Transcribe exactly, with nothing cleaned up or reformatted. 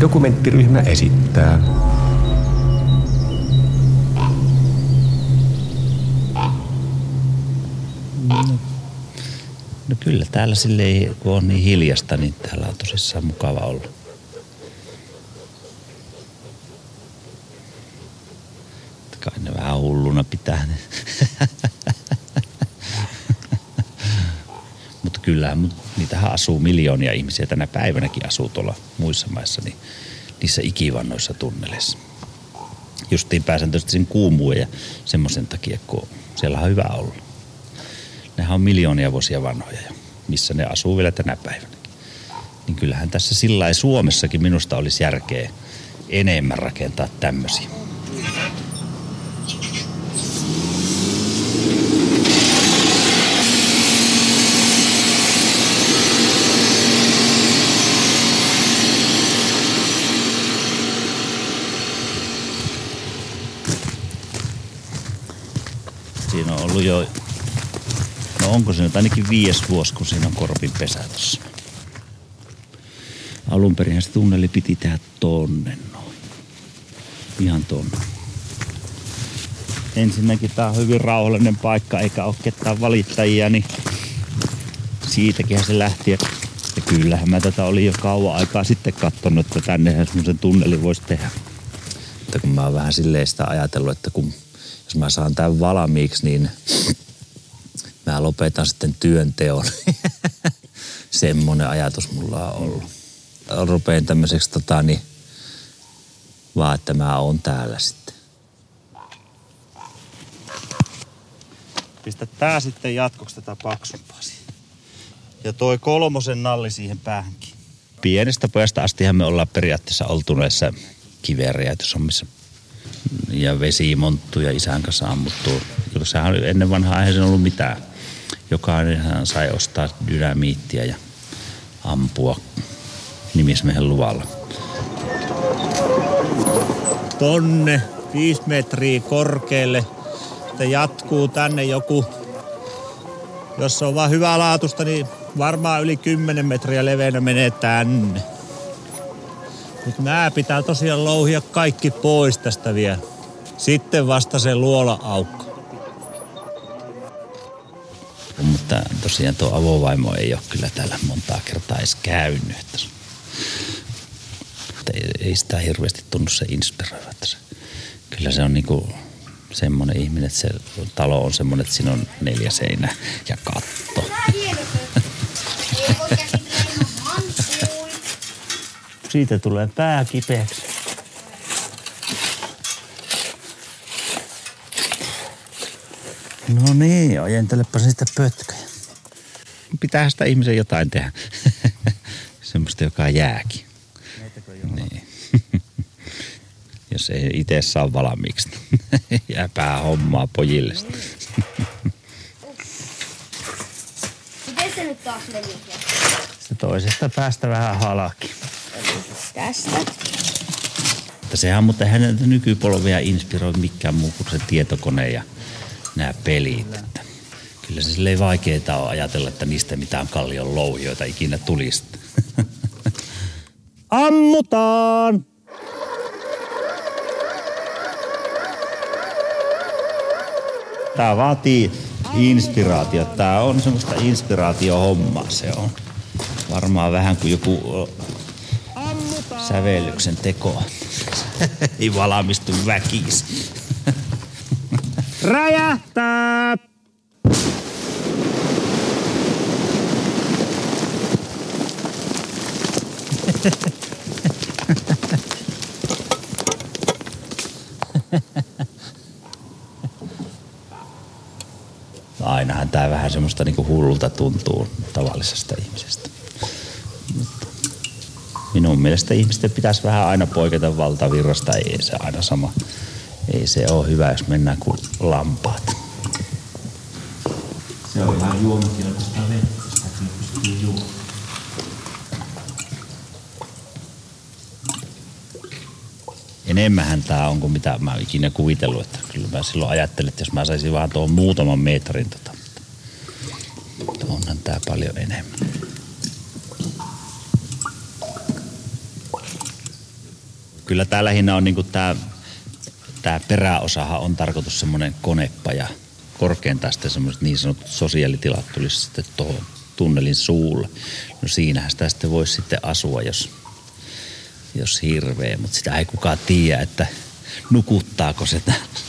Dokumenttiryhmä esittää. No, no kyllä täällä silleen, kun on niin hiljasta, niin täällä on tosissaan mukava olla. Kai ne vähän hulluna pitää ne. Mutta kyllähän niitähän asuu miljoonia ihmisiä. Tänä päivänäkin asuu tuolla muissa maissa, niin niissä ikivannoissa tunneleissa. Justiin pääsääntöisesti sen kuumuuden ja semmoisen takia, kun siellä on hyvä olla. Nehän on miljoonia vuosia vanhoja, missä ne asuu vielä tänä päivänäkin. Niin kyllähän tässä sillä Suomessakin minusta olisi järkeä enemmän rakentaa tämmöisiä. Siinä on ollut jo, no onko se nyt ainakin viides vuosi, kun siinä on korpin pesä tuossa. Alunperinhän se tunneli piti tehdä tonne noin. Ihan tonne. Ensinnäkin tää on hyvin rauhallinen paikka, eikä oo ketään valittajia, niin siitäkin se lähti. Ja kyllähän mä tätä olin jo kauan aikaa sitten katsonut, että tännehän semmoisen tunnelin voisi tehdä. Mutta kun mä oon vähän silleen sitä ajatellut, että kun jos mä saan tämän valmiiksi, niin mä lopetan sitten työnteon. Semmoinen ajatus mulla on ollut. Rupein tämmöiseksi tota, niin, vaan, että mä oon täällä sitten. Pistä tää sitten jatkoksi tätä paksumpaa siihen. Ja toi kolmosen nalli siihen päähänkin. Pienestä pojasta astihan me ollaan periaatteessa oltu näissä kivenräjäytyshommissa. Ja vesimonttu ja isän kanssa ammuttu. Sehän oli ennen vanhaa, eihän sen ollut mitään. Jokainen sai ostaa dynamiittia ja ampua nimismiehen luvalla. Tonne viisi metriä korkealle. Sitten jatkuu tänne joku, jos se on vaan hyvää laatusta, niin varmaan yli kymmenen metriä leveänä menee tänne. Mutta nää pitää tosiaan louhia kaikki pois tästä vielä. Sitten vasta se luola-aukko. Mutta tosiaan tuo avovaimo ei ole kyllä täällä montaa kertaa edes käynyt. Ei sitä hirveästi tunnu se inspiroiva. Kyllä se on niinku semmoinen ihminen, että se talo on semmoinen, että siinä on neljä seinää ja katto. Siitä tulee pää kipeäksi. No niin, ajentelepa sitä pötköjä. Pitäähän sitä ihmisen jotain tehdä. Semmoista, joka jääkin. Niin. Jos ei itse saa valmiiksi, jää pää hommaa pojille. Miten se nyt taas meni? Se toisesta päästä vähän halaki. Tästä. Sehän, mutta eihän näitä nykypolvea inspiroi mikään muu kuin se tietokone ja nämä pelit. Että kyllä se silleen vaikeeta on ajatella, että niistä mitään kallion louhioita ikinä tulisi. Ammutaan! Tää vaatii inspiraatio. Tää on semmoista inspiraatiohommaa se on. Varmaan vähän kuin joku sävellyksen tekoa. Ei valmistu väkis. Räjähtää! Ainahan tää vähän semmoista niinku hullulta tuntuu tavallisesta ihmisestä. Minun mielestä ihmisten pitäisi vähän aina poiketa valtavirrasta, ei se aina sama. Ei se ole hyvä, jos mennään kuin lampaat. Se on ihan juomakelpoista vettä, sitä pystyy juomaan. Enemmähän tämä on kuin mitä mä oon ikinä kuvitellut. Että kyllä mä silloin ajattelin, että jos mä saisin vaan tuohon muutaman metrin, tota, mutta onhan tää paljon enemmän. kyllä tää lähinnä on niinku tää, tää peräosahan on tarkoitus semmoinen konepaja. Korkeintaan sitten semmoiset niin sanotut sosiaalitilat tulisi sitten tuohon tunnelin suulle. No siinähän sitä sitten voisi sitten asua, jos, jos hirveä, mutta sitä ei kukaan tiedä, että nukuttaako se